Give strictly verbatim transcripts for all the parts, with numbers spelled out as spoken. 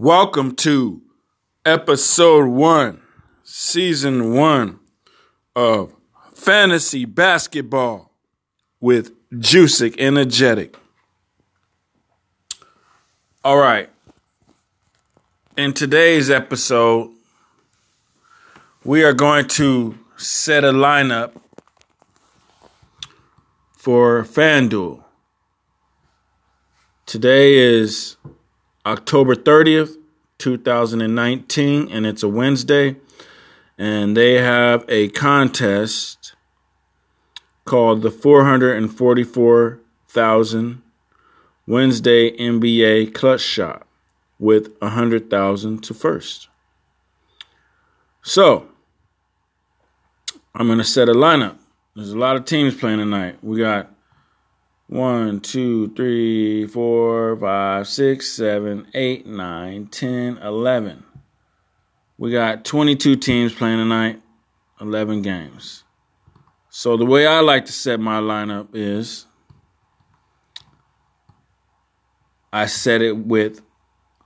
Welcome to episode one, season one of Fantasy Basketball with Juicy Energetic. All right. In today's episode, we are going to set a lineup for FanDuel. Today is October thirtieth, twenty nineteen, and it's a Wednesday, and they have a contest called the four hundred forty-four thousand Wednesday N B A Clutch Shot with one hundred thousand to first. So, I'm going to set a lineup. There's a lot of teams playing tonight. We got one, two, three, four, five, six, seven, eight, nine, ten, eleven. We got twenty-two teams playing tonight, eleven games. So the way I like to set my lineup is I set it with,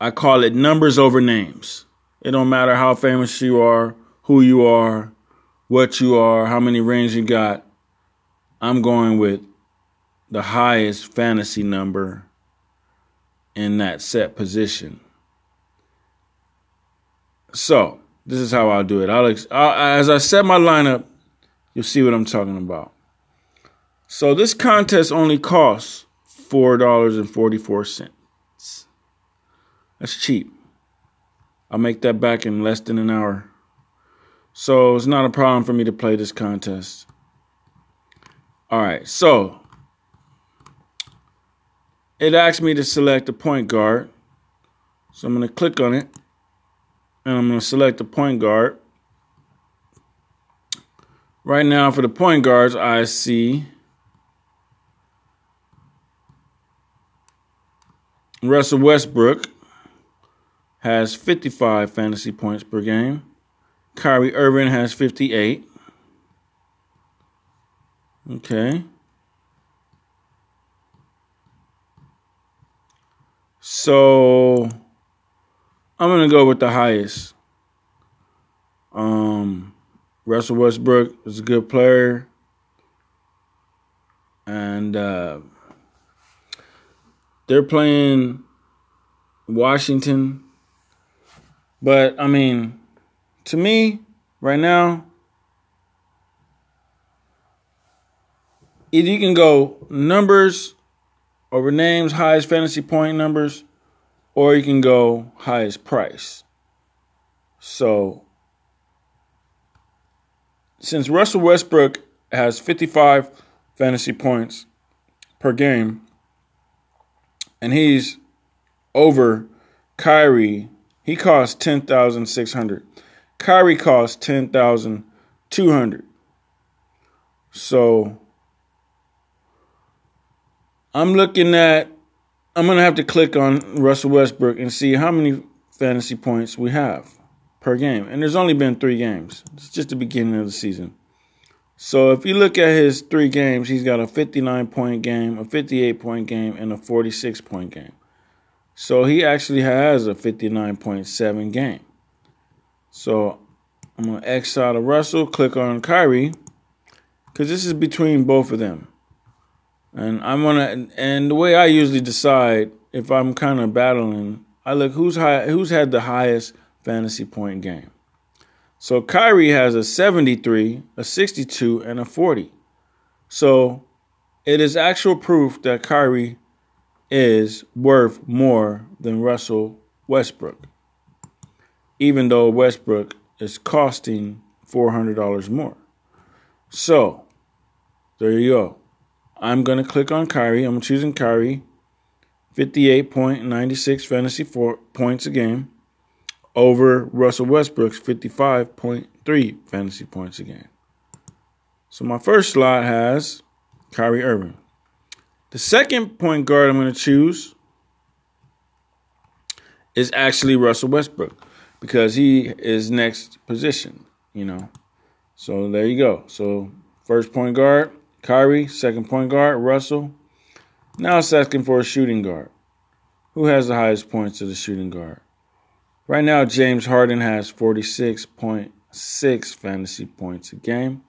I call it numbers over names. It don't matter how famous you are, who you are, what you are, how many rings you got. I'm going with the highest fantasy number in that set position. So this is how I'll do it. I'll, I'll, as I set my lineup, you'll see what I'm talking about. So this contest only costs four dollars and forty-four cents. That's cheap. I'll make that back in less than an hour. So it's not a problem for me to play this contest. All right, so it asked me to select a point guard. So I'm going to click on it. And I'm going to select a point guard. Right now for the point guards, I see Russell Westbrook has fifty-five fantasy points per game. Kyrie Irving has fifty-eight. Okay. So, I'm going to go with the highest. Um, Russell Westbrook is a good player. And uh, they're playing Washington. But, I mean, to me, right now, if you can go numbers over names, highest fantasy point numbers, or you can go highest price. So, since Russell Westbrook has fifty-five fantasy points per game, and he's over Kyrie, he costs ten thousand six hundred dollars. Kyrie costs ten thousand two hundred dollars. So I'm looking at, I'm going to have to click on Russell Westbrook and see how many fantasy points we have per game. And there's only been three games. It's just the beginning of the season. So if you look at his three games, he's got a fifty-nine point game, a fifty-eight point game, and a forty-six point game. So he actually has a fifty-nine point seven game. So I'm going to X out of Russell, click on Kyrie, because this is between both of them. And I'm gonna, and the way I usually decide if I'm kind of battling, I look who's high, who's had the highest fantasy point game. So Kyrie has a seventy-three, a sixty-two, and a forty. So it is actual proof that Kyrie is worth more than Russell Westbrook, even though Westbrook is costing four hundred dollars more. So there you go. I'm going to click on Kyrie. I'm choosing Kyrie. fifty-eight point nine six fantasy four points a game over Russell Westbrook's fifty-five point three fantasy points a game. So my first slot has Kyrie Irving. The second point guard I'm going to choose is actually Russell Westbrook because he is next position, you know. So there you go. So first point guard, Kyrie, second point guard, Russell. Now it's asking for a shooting guard. Who has the highest points to the shooting guard? Right now, James Harden has forty-six point six fantasy points a game.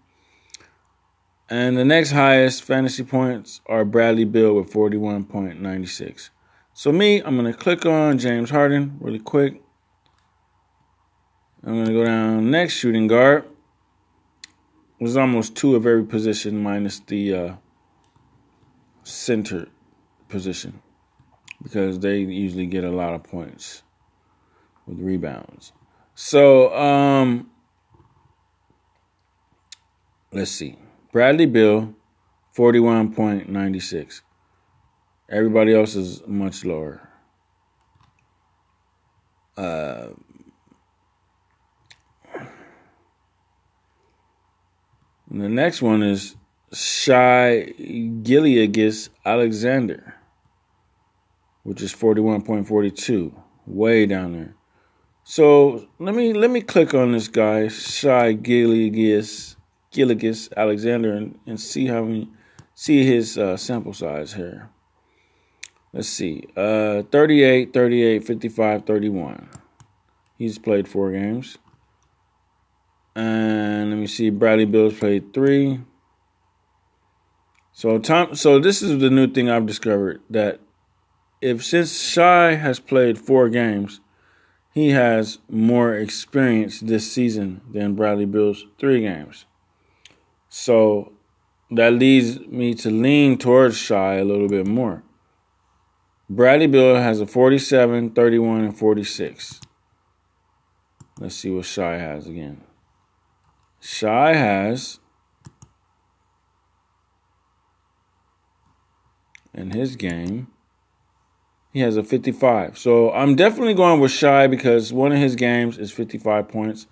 And the next highest fantasy points are Bradley Beal with forty-one point nine six. So me, I'm going to click on James Harden really quick. I'm going to go down next shooting guard. It was almost two of every position minus the uh, center position, because they usually get a lot of points with rebounds. So um, let's see. Bradley Beal, forty-one point nine six. Everybody else is much lower. Uh, and the next one is Shai Gilgeous-Alexander, which is forty-one point four two, way down there. So let me let me click on this guy, Shai Gilgeous. Gilgeous Alexander and, and see how we see his uh, sample size here. Let's see. Uh, thirty-eight, thirty-eight, fifty-five, thirty-one. He's played four games. And let me see. Bradley Beal's played three. So Tom, so this is the new thing I've discovered, that if since Shai has played four games, he has more experience this season than Bradley Beal's three games. So that leads me to lean towards Shai a little bit more. Bradley Beal has a forty-seven, thirty-one, and forty-six. Let's see what Shai has again. Shai has, in his game, he has a fifty-five. So I'm definitely going with Shai because one of his games is fifty-five points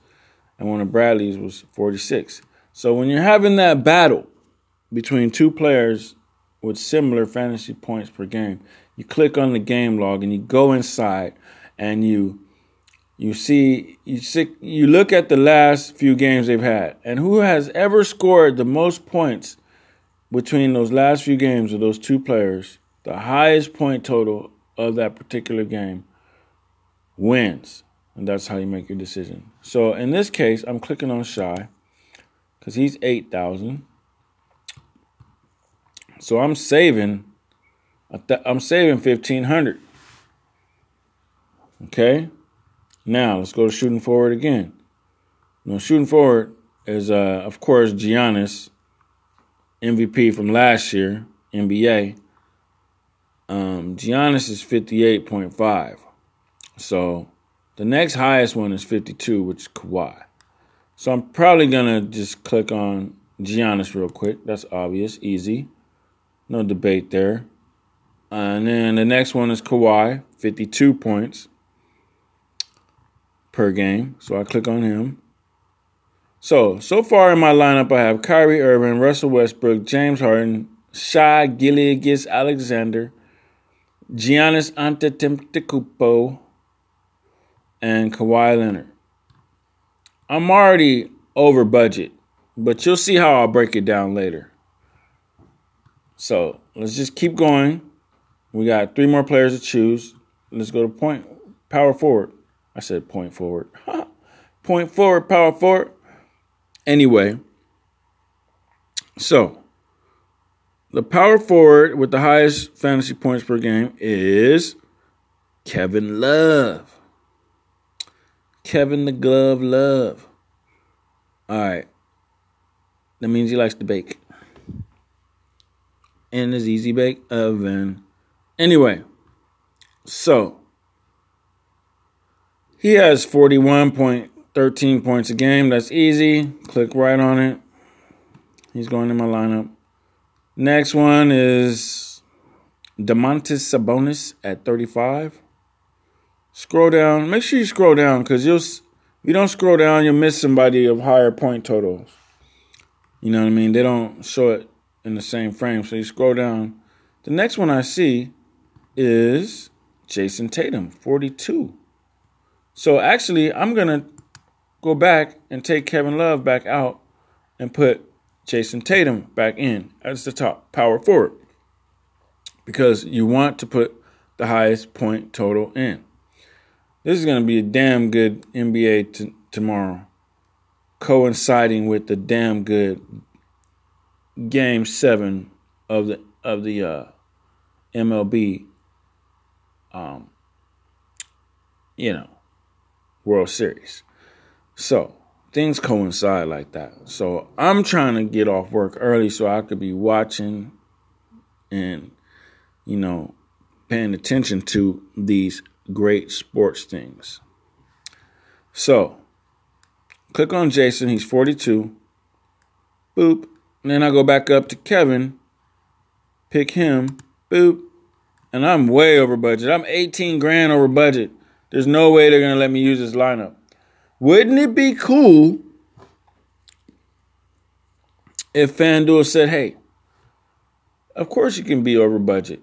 and one of Bradley's was forty-six. So when you're having that battle between two players with similar fantasy points per game, you click on the game log and you go inside and you you see you see, you look at the last few games they've had, and who has ever scored the most points between those last few games of those two players, the highest point total of that particular game wins. And that's how you make your decision. So in this case, I'm clicking on Shai, because he's eight thousand. So I'm saving, I'm saving fifteen hundred. Okay. Now let's go to shooting forward again. Now shooting forward is, uh, of course, Giannis, M V P from last year, N B A. Um, Giannis is fifty-eight point five. So the next highest one is fifty-two, which is Kawhi. So I'm probably going to just click on Giannis real quick. That's obvious, easy. No debate there. And then the next one is Kawhi, fifty-two points per game. So I click on him. So, so far in my lineup, I have Kyrie Irving, Russell Westbrook, James Harden, Shai Gilgeous-Alexander, Giannis Antetokounmpo, and Kawhi Leonard. I'm already over budget, but you'll see how I'll break it down later. So let's just keep going. We got three more players to choose. Let's go to point power forward. I said point forward. Point forward, power forward. Anyway, so the power forward with the highest fantasy points per game is Kevin Love. Kevin the Glove Love. All right. That means he likes to bake. And his easy bake oven. Anyway, so he has forty-one point one three points a game. That's easy. Click right on it. He's going in my lineup. Next one is Domantas Sabonis at thirty-five. Scroll down. Make sure you scroll down, because you'll if you don't scroll down, you'll miss somebody of higher point totals. You know what I mean? They don't show it in the same frame, so you scroll down. The next one I see is Jayson Tatum, forty-two. So actually, I'm going to go back and take Kevin Love back out and put Jayson Tatum back in as the top power forward, because you want to put the highest point total in. This is going to be a damn good N B A t- tomorrow, coinciding with the damn good Game Seven of the of the uh, M L B, um, you know, World Series. So things coincide like that. So I'm trying to get off work early so I could be watching and, you know, paying attention to these great sports things. So click on Jason. He's forty-two. Boop. And then I go back up to Kevin. Pick him. Boop. And I'm way over budget. I'm eighteen grand over budget. There's no way they're going to let me use this lineup. Wouldn't it be cool if FanDuel said, hey, of course you can be over budget.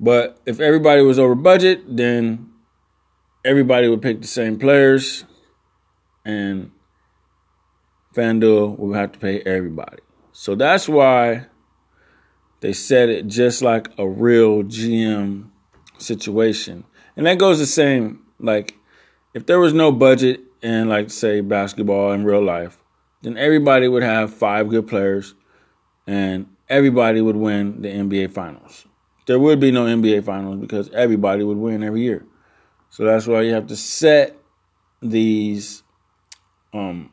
But if everybody was over budget, then everybody would pick the same players and FanDuel would have to pay everybody. So that's why they said it just like a real G M situation. And that goes the same, like, if there was no budget in, like, say, basketball in real life, then everybody would have five good players and everybody would win the N B A Finals. There would be no N B A Finals because everybody would win every year. So that's why you have to set these um,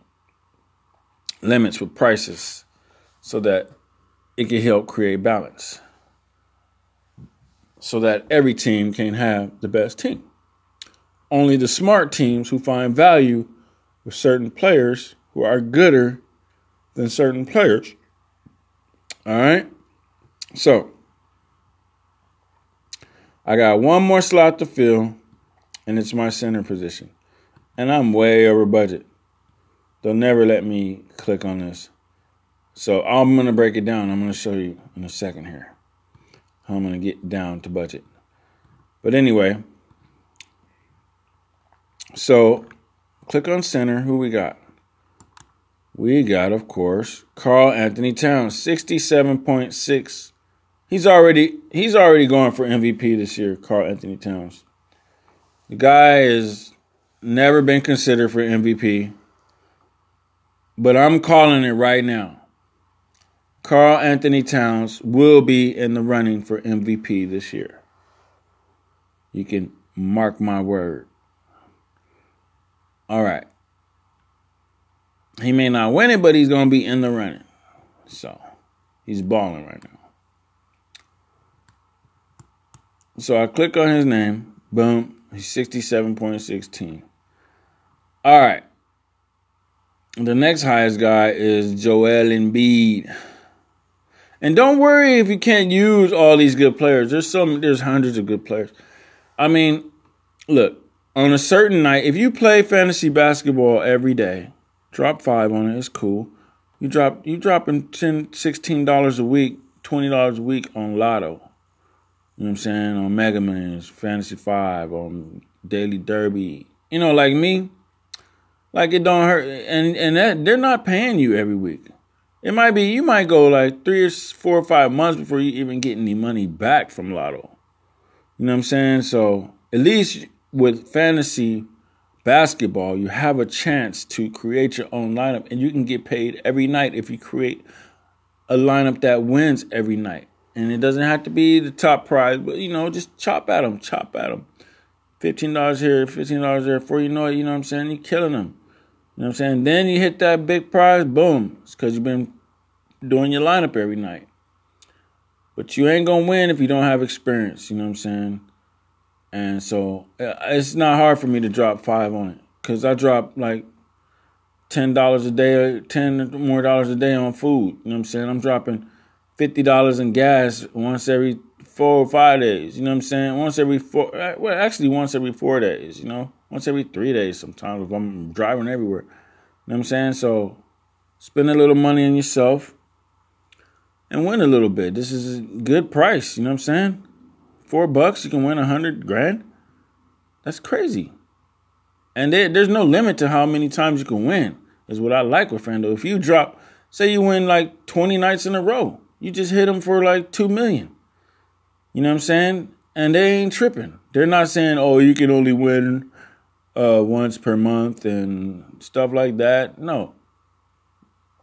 limits with prices so that it can help create balance, so that every team can have the best team. Only the smart teams who find value with certain players who are gooder than certain players. All right. So I got one more slot to fill, and it's my center position. And I'm way over budget. They'll never let me click on this. So I'm going to break it down. I'm going to show you in a second here how I'm going to get down to budget. But anyway, so click on center. Who we got? We got, of course, Karl-Anthony Towns, sixty-seven point six. He's already he's already going for M V P this year, Karl-Anthony Towns. The guy has never been considered for M V P, but I'm calling it right now. Karl-Anthony Towns will be in the running for M V P this year. You can mark my word. All right. He may not win it, but he's going to be in the running. So he's balling right now. So I click on his name. Boom. He's sixty-seven point one six. All right. The next highest guy is Joel Embiid. And don't worry if you can't use all these good players. There's some. There's hundreds of good players. I mean, look, on a certain night, if you play fantasy basketball every day, drop five on it. It's cool. You drop you dropping ten, sixteen dollars a week, twenty dollars a week on Lotto. You know what I'm saying? On Mega Millions, Fantasy Five, on Daily Derby. You know, like me, like it don't hurt. And and that, they're not paying you every week. It might be, you might go like three or four or five months before you even get any money back from Lotto. You know what I'm saying? So at least with fantasy basketball, you have a chance to create your own lineup, and you can get paid every night if you create a lineup that wins every night. And it doesn't have to be the top prize, but, you know, just chop at them, chop at them. fifteen dollars here, fifteen dollars there, before you know it, you know what I'm saying? You're killing them. You know what I'm saying? Then you hit that big prize, boom. It's because you've been doing your lineup every night. But you ain't going to win if you don't have experience, you know what I'm saying? And so it's not hard for me to drop five on it because I drop like ten dollars a day, ten more dollars a day on food. You know what I'm saying? I'm dropping fifty dollars in gas once every four or five days. You know what I'm saying? Once every four, well, actually once every four days, you know, once every three days sometimes if I'm driving everywhere. You know what I'm saying? So spend a little money on yourself and win a little bit. This is a good price. You know what I'm saying? Four bucks, you can win a hundred grand. That's crazy. And there, there's no limit to how many times you can win is what I like with FanDuel. If you drop, say you win like twenty nights in a row, you just hit them for like two million. You know what I'm saying? And they ain't tripping. They're not saying, oh, you can only win uh, once per month and stuff like that. No.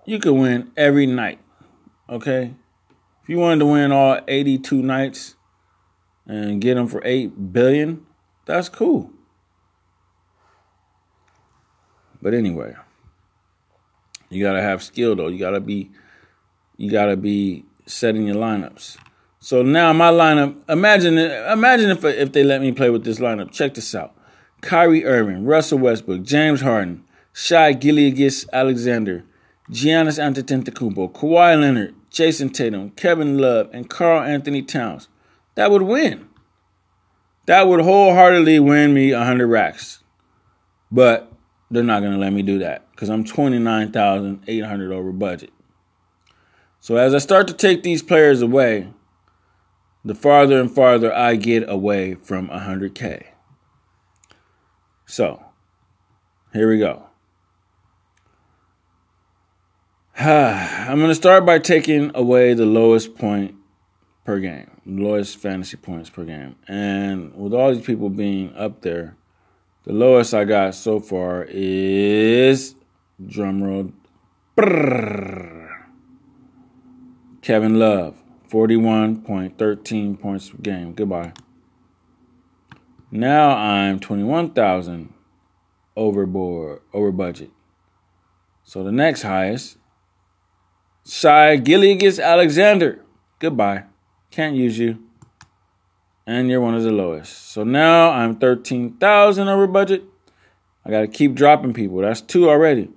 You can win every night, okay? If you wanted to win all eighty-two nights and get them for eight billion dollars, that's cool. But anyway, you got to have skill, though. You got to be you got to be setting your lineups. So now my lineup, imagine imagine if if they let me play with this lineup. Check this out. Kyrie Irving, Russell Westbrook, James Harden, Shai Gilgeous-Alexander, Giannis Antetokounmpo, Kawhi Leonard, Jayson Tatum, Kevin Love, and Karl-Anthony Towns. That would win. That would wholeheartedly win me one hundred racks. But they're not going to let me do that because I'm twenty-nine thousand eight hundred dollars over budget. So as I start to take these players away, the farther and farther I get away from one hundred K. So here we go. I'm going to start by taking away the lowest point per game, lowest fantasy points per game. And with all these people being up there, the lowest I got so far is, drumroll, Kevin Love, forty-one point one three points per game. Goodbye. Now I'm twenty-one thousand overboard, over budget. So the next highest, Shai Gilgeous-Alexander. Goodbye. Can't use you. And you're one of the lowest. So now I'm thirteen thousand over budget. I got to keep dropping people. That's two already.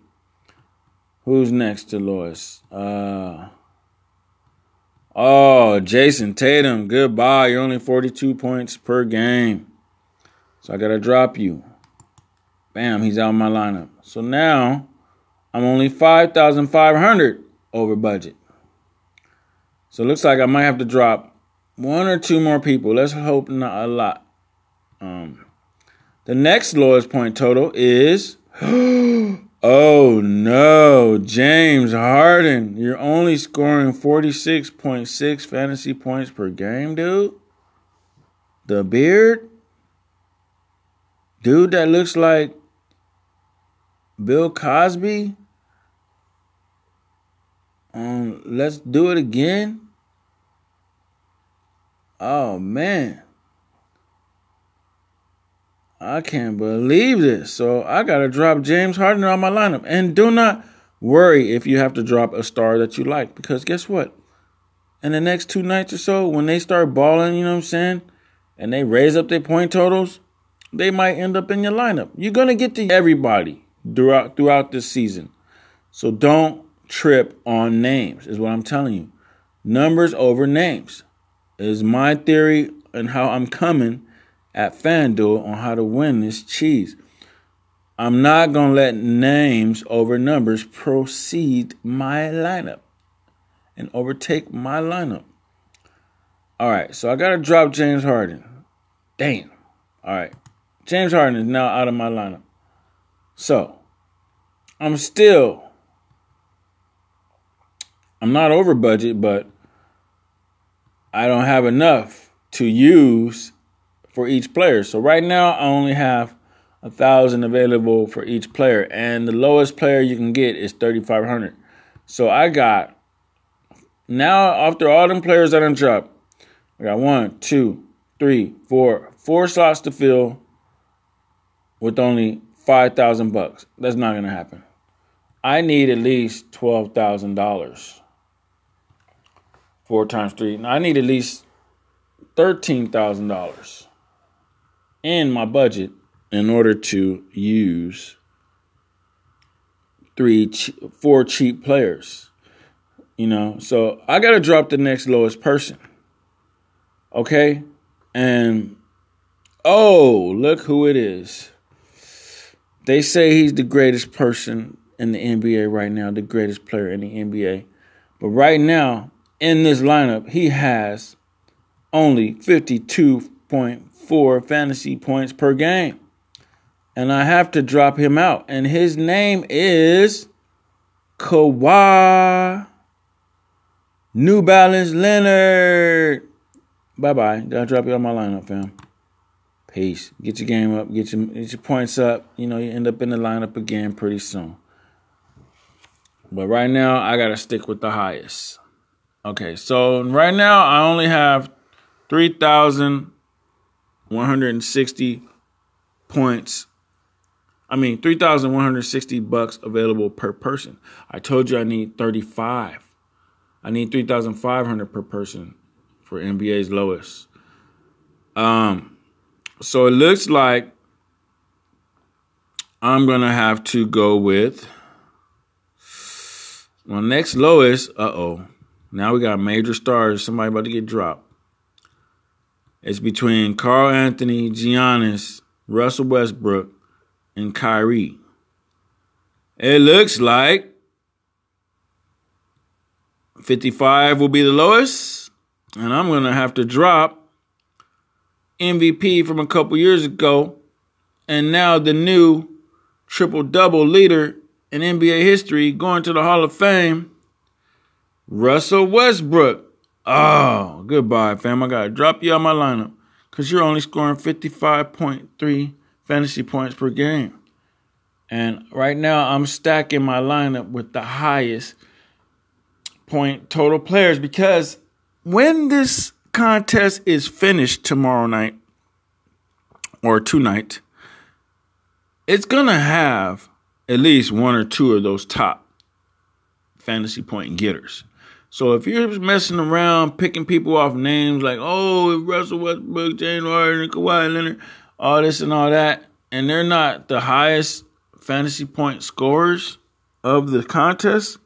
Who's next to lowest? Uh, oh, Jayson Tatum. Goodbye. You're only forty-two points per game. So I got to drop you. Bam, he's out of my lineup. So now I'm only five thousand five hundred over budget. So it looks like I might have to drop one or two more people. Let's hope not a lot. Um, the next lowest point total is, oh no, James Harden. You're only scoring forty-six point six fantasy points per game, dude. The beard. Dude that looks like Bill Cosby. Um, let's do it again. Oh, man. I can't believe this. So I got to drop James Harden out of my lineup. And do not worry if you have to drop a star that you like. Because guess what? In the next two nights or so, when they start balling, you know what I'm saying, and they raise up their point totals, they might end up in your lineup. You're going to get to everybody throughout, throughout this season. So don't trip on names is what I'm telling you. Numbers over names is my theory and how I'm coming at FanDuel on how to win this cheese. I'm not going to let names over numbers proceed my lineup and overtake my lineup. All right, so I got to drop James Harden. Damn. All right, James Harden is now out of my lineup. So I'm still, I'm not over budget, but I don't have enough to use for each player. So right now I only have a thousand available for each player, and the lowest player you can get is thirty-five hundred. So I got, now after all them players that I dropped, I got one, two, three, four, four slots to fill with only five thousand bucks. That's not going to happen. I need at least twelve thousand dollars. Four times three. Now I need at least thirteen thousand dollars in my budget in order to use three, four cheap players. You know, so I got to drop the next lowest person. Okay? And, oh, look who it is. They say he's the greatest person in the N B A right now, the greatest player in the N B A. But right now, in this lineup, he has only fifty-two point four fantasy points per game. And I have to drop him out. And his name is Kawhi New Balance Leonard. Bye-bye. Gotta drop you out my lineup, fam. Peace. Get your game up. Get your, get your points up. You know, you end up in the lineup again pretty soon. But right now, I gotta stick with the highest. Okay, so right now, I only have three thousand one hundred sixty points. I mean, three thousand one hundred sixty bucks available per person. I told you I need thirty-five. I need three thousand five hundred per person for N B A's lowest. Um, so it looks like I'm going to have to go with my next lowest. Uh-oh. Now we got major stars. Somebody about to get dropped. It's between Karl-Anthony, Giannis, Russell Westbrook, and Kyrie. It looks like fifty-five will be the lowest. And I'm going to have to drop M V P from a couple years ago. And now the new triple-double leader in N B A history going to the Hall of Fame, Russell Westbrook. Oh, goodbye, fam. I got to drop you out my lineup because you're only scoring fifty-five point three fantasy points per game. And right now, I'm stacking my lineup with the highest point total players because when this contest is finished tomorrow night or tonight, it's going to have at least one or two of those top fantasy point getters. So if you're messing around picking people off names like, oh, Russell Westbrook, James Harden, Kawhi Leonard, all this and all that, and they're not the highest fantasy point scorers of the contest,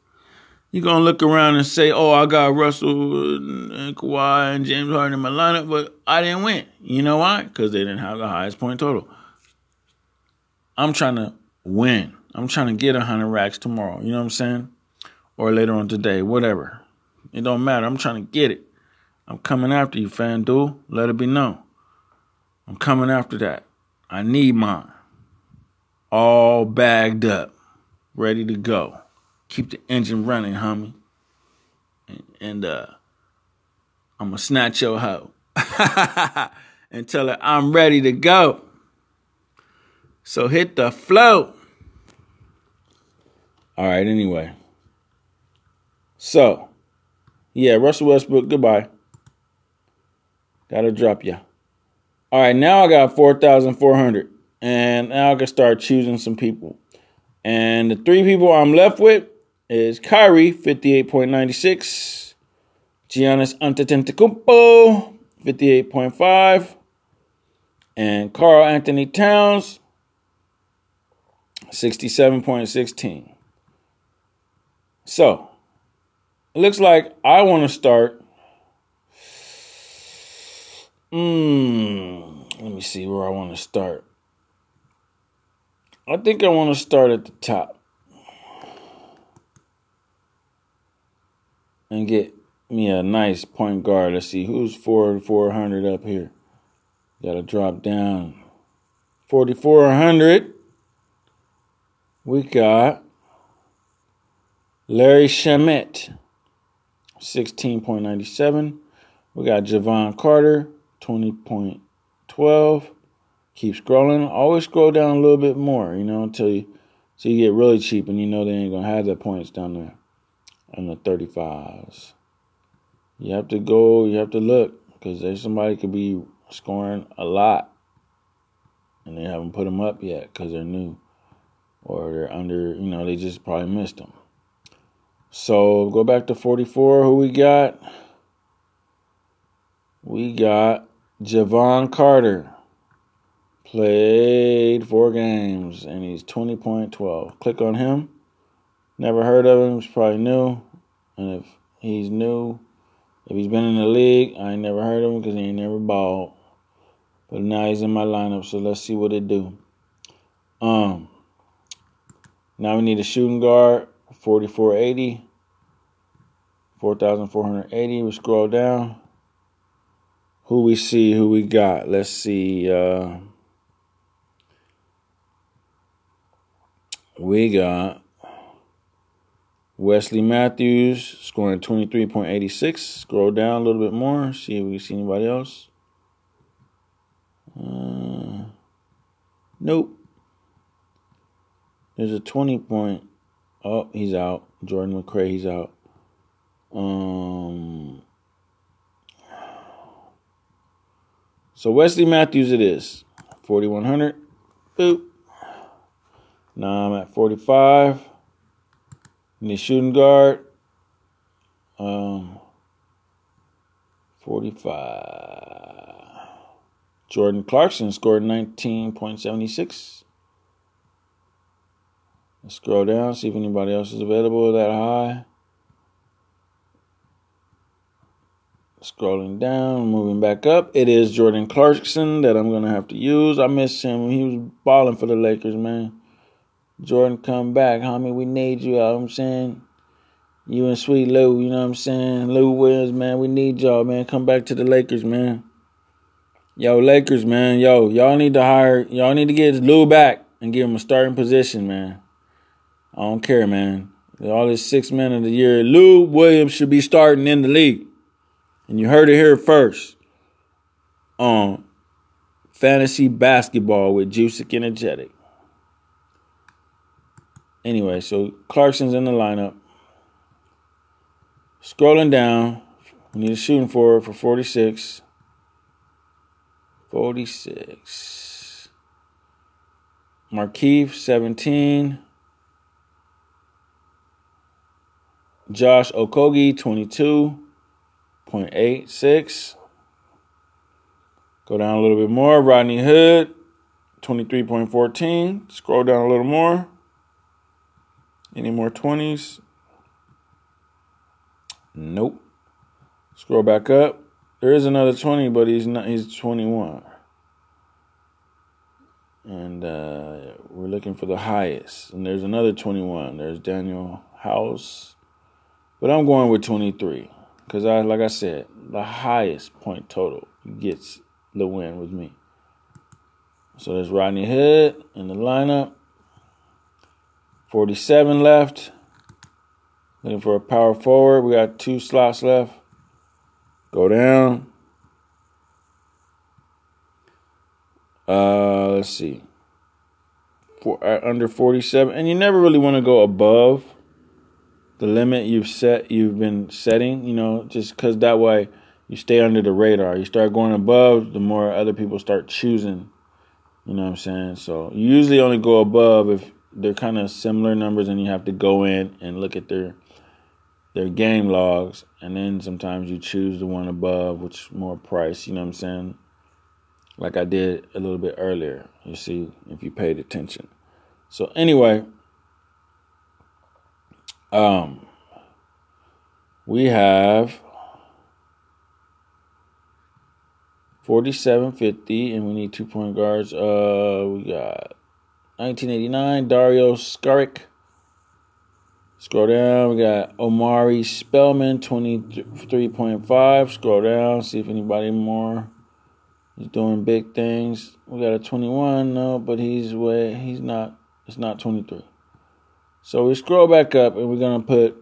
you're going to look around and say, oh, I got Russell and Kawhi and James Harden in my lineup, but I didn't win. You know why? Because they didn't have the highest point total. I'm trying to win. I'm trying to get one hundred racks tomorrow. You know what I'm saying? Or later on today, whatever. It don't matter. I'm trying to get it. I'm coming after you, FanDuel. Let it be known. I'm coming after that. I need mine. All bagged up. Ready to go. Keep the engine running, homie. And, and uh, I'm going to snatch your hoe. And tell her I'm ready to go. So hit the flow. All right, anyway. So. Yeah, Russell Westbrook, goodbye. Gotta drop ya. All right, now I got four thousand four hundred. And now I can start choosing some people. And the three people I'm left with is Kyrie, fifty-eight point nine six. Giannis Antetokounmpo, fifty-eight point five. And Karl-Anthony Towns, sixty-seven point one six. So. It looks like I want to start. Mm, let me see where I want to start. I think I want to start at the top. And get me a nice point guard. Let's see who's forty-four hundred up here. Got to drop down. forty-four hundred. We got Larry Chamet. sixteen point nine seven. We got Javon Carter, twenty point one two. Keep scrolling. Always scroll down a little bit more, you know, until you, until you get really cheap and you know they ain't going to have the points down there in the thirty-fives. You have to go, you have to look, because there's somebody could be scoring a lot and they haven't put them up yet because they're new or they're under, you know, they just probably missed them. So, go back to forty-four. Who we got? We got Javon Carter. Played four games, and he's twenty point one two. Click on him. Never heard of him. He's probably new. And if he's new, if he's been in the league, I ain't never heard of him because he ain't never balled. But now he's in my lineup, so let's see what it do. Um. Now we need a shooting guard. forty-four eighty, four thousand four hundred eighty. We scroll down. Who we see, who we got. Let's see. Uh, we got Wesley Matthews scoring twenty-three point eight six. Scroll down a little bit more. See if we see anybody else. Uh, nope. There's a twenty point. Oh, he's out. Jordan McRae, he's out. Um. So Wesley Matthews it is. forty-one hundred. Boop. Now I'm at forty-five. Need shooting guard. Um, forty-five. Jordan Clarkson scored nineteen point seven six. Let's scroll down, see if anybody else is available that high. Scrolling down, moving back up. It is Jordan Clarkson that I'm going to have to use. I miss him when he was balling for the Lakers, man. Jordan, come back, homie. We need you, you know what I'm saying? You and Sweet Lou, you know what I'm saying? Lou Williams, man, we need y'all, man. Come back to the Lakers, man. Yo, Lakers, man. Yo, y'all need to hire, y'all need to get Lou back and give him a starting position, man. I don't care, man. All this six men of the year, Lou Williams should be starting in the league. And you heard it here first. Um, Fantasy Basketball with Juicy Energetic. Anyway, so Clarkson's in the lineup. Scrolling down. We need a shooting forward for forty-six. forty-six. Markeith, seventeen. Josh Okogie, twenty-two point eight six. Go down a little bit more. Rodney Hood, twenty-three point one four. Scroll down a little more. Any more twenties? Nope. Scroll back up. There is another twenty, but he's not. He's twenty-one. And uh, we're looking for the highest. And there's another twenty-one. There's Daniel House. But I'm going with twenty-three. Because, I, like I said, the highest point total gets the win with me. So there's Rodney Hood in the lineup. forty-seven left. Looking for a power forward. We got two slots left. Go down. Uh, let's see. For, uh, under forty-seven. And you never really want to go above the limit you've set. You've been setting, you know, just because that way you stay under the radar. You start going above, the more other people start choosing. You know what I'm saying? So you usually only go above if they're kind of similar numbers, and you have to go in and look at their their game logs. And then sometimes you choose the one above, which is more price, you know what I'm saying? Like I did a little bit earlier, you see, if you paid attention. So anyway, um, we have forty-seven fifty, and we need two point guards. Uh, we got nineteen eighty-nine, Dario Saric. Scroll down. We got Omari Spellman, twenty-three point five. Scroll down. See if anybody more is doing big things. We got a twenty-one. No, but he's way. He's not. It's not twenty-three. So we scroll back up, and we're going to put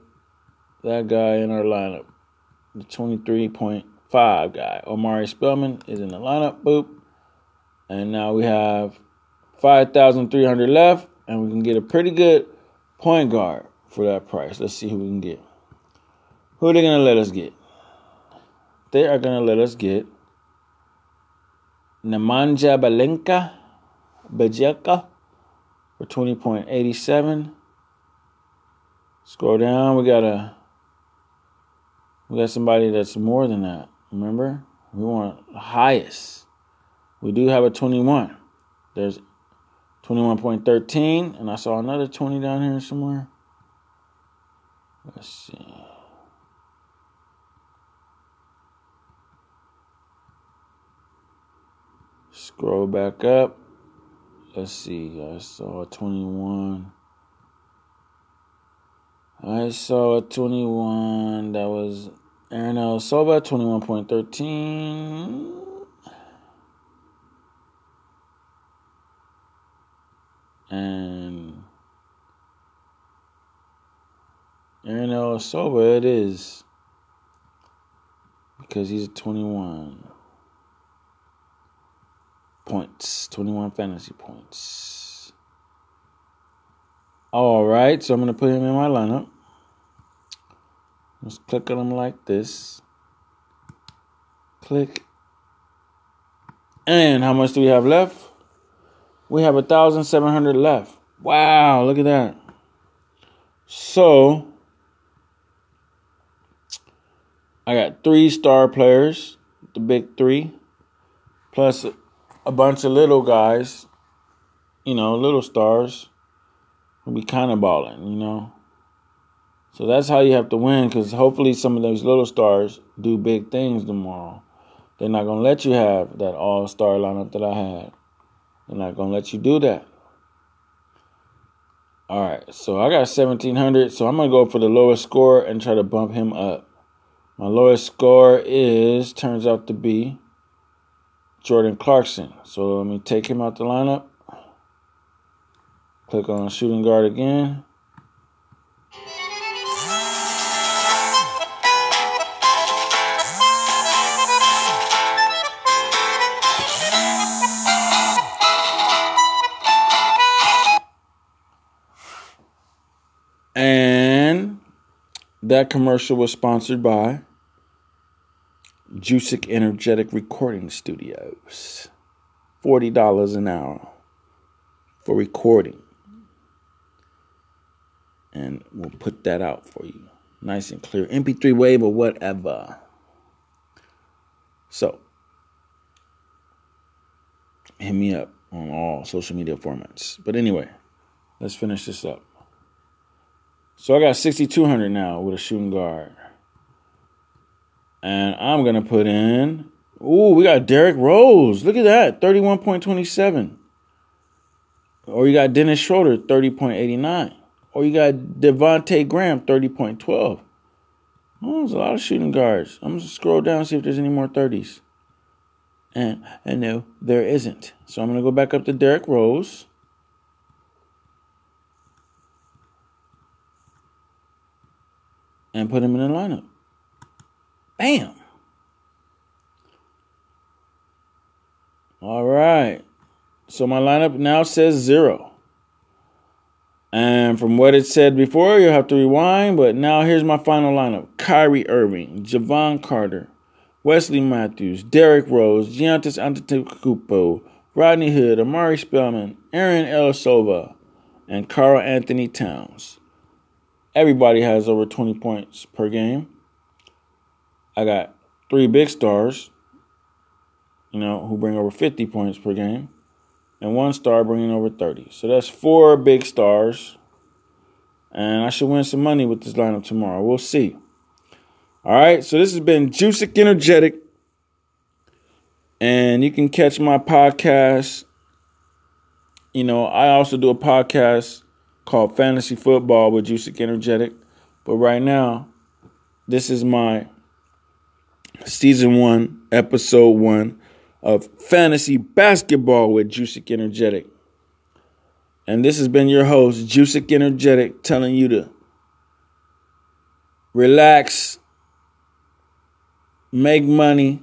that guy in our lineup. The twenty-three point five guy. Omari Spellman is in the lineup. Boop. And now we have five thousand three hundred left, and we can get a pretty good point guard for that price. Let's see who we can get. Who are they going to let us get? They are going to let us get Nemanja Bjelica, Bjelica for twenty point eight seven. Scroll down. We got a we got somebody that's more than that. Remember? We want the highest. We do have a twenty-one. There's twenty-one point one three, and I saw another twenty down here somewhere. Let's see. Scroll back up. Let's see. I saw a twenty-one. I saw a twenty-one. That was Aaron Elisova, twenty-one point one three. And Aaron Elisova, it is. Because he's at twenty-one points. twenty-one fantasy points. All right, so I'm going to put him in my lineup. Let's click on him like this. Click. And how much do we have left? We have one thousand seven hundred left. Wow, look at that. So, I got three star players, the big three, plus a bunch of little guys, you know, little stars. We'll be kind of balling, you know. So that's how you have to win, because hopefully some of those little stars do big things tomorrow. They're not going to let you have that all-star lineup that I had. They're not going to let you do that. All right, so I got seventeen hundred, so I'm going to go for the lowest score and try to bump him up. My lowest score is, turns out to be, Jordan Clarkson. So let me take him out the lineup. Click on shooting guard again. And that commercial was sponsored by Juicy Energetic Recording Studios. forty dollars an hour for recording. And we'll put that out for you. Nice and clear. M P three wave or whatever. So, hit me up on all social media formats. But anyway, let's finish this up. So I got sixty-two hundred now with a shooting guard. And I'm going to put in... Ooh, we got Derrick Rose. Look at that, thirty-one point two seven. Or you got Dennis Schroeder, thirty point eight nine. Or you got Devontae Graham, thirty point one two. Oh, there's a lot of shooting guards. I'm going to scroll down and see if there's any more thirties. And, and no, there isn't. So I'm going to go back up to Derrick Rose. And put him in the lineup. Bam. All right. So my lineup now says zero. And from what it said before, you'll have to rewind. But now here's my final lineup. Kyrie Irving, Javon Carter, Wesley Matthews, Derrick Rose, Giannis Antetokounmpo, Rodney Hood, Omari Spellman, Aaron Elisova, and Karl-Anthony Towns. Everybody has over twenty points per game. I got three big stars, you know, who bring over fifty points per game. And one star bringing over thirty. So that's four big stars. And I should win some money with this lineup tomorrow. We'll see. All right, so this has been Juicy Energetic. And you can catch my podcast. You know, I also do a podcast called Fantasy Football with Juicy Energetic. But right now, this is my season one, episode one of Fantasy Basketball with Juicy Energetic. And this has been your host, Juicy Energetic, telling you to relax, make money,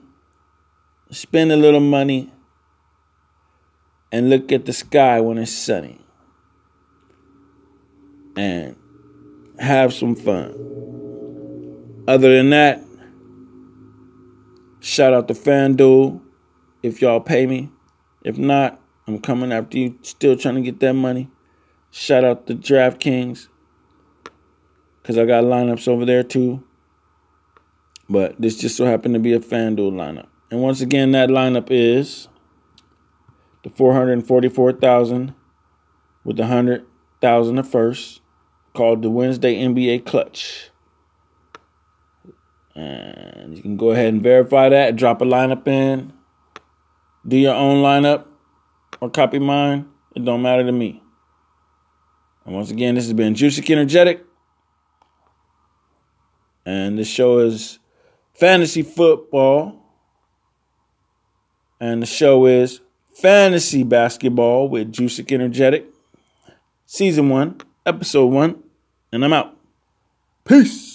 spend a little money, and look at the sky when it's sunny. And have some fun. Other than that, shout out to FanDuel if y'all pay me. If not, I'm coming after you, still trying to get that money. Shout out to DraftKings because I got lineups over there too. But this just so happened to be a FanDuel lineup. And once again, that lineup is the four hundred forty-four thousand with the one hundred thousand the first. Called the Wednesday N B A Clutch. And you can go ahead and verify that. Drop a lineup in. Do your own lineup or copy mine. It don't matter to me. And once again, this has been Juicy Energetic. And this show is Fantasy Football. And the show is Fantasy Basketball with Juicy Energetic. Season one, episode one, and I'm out. Peace.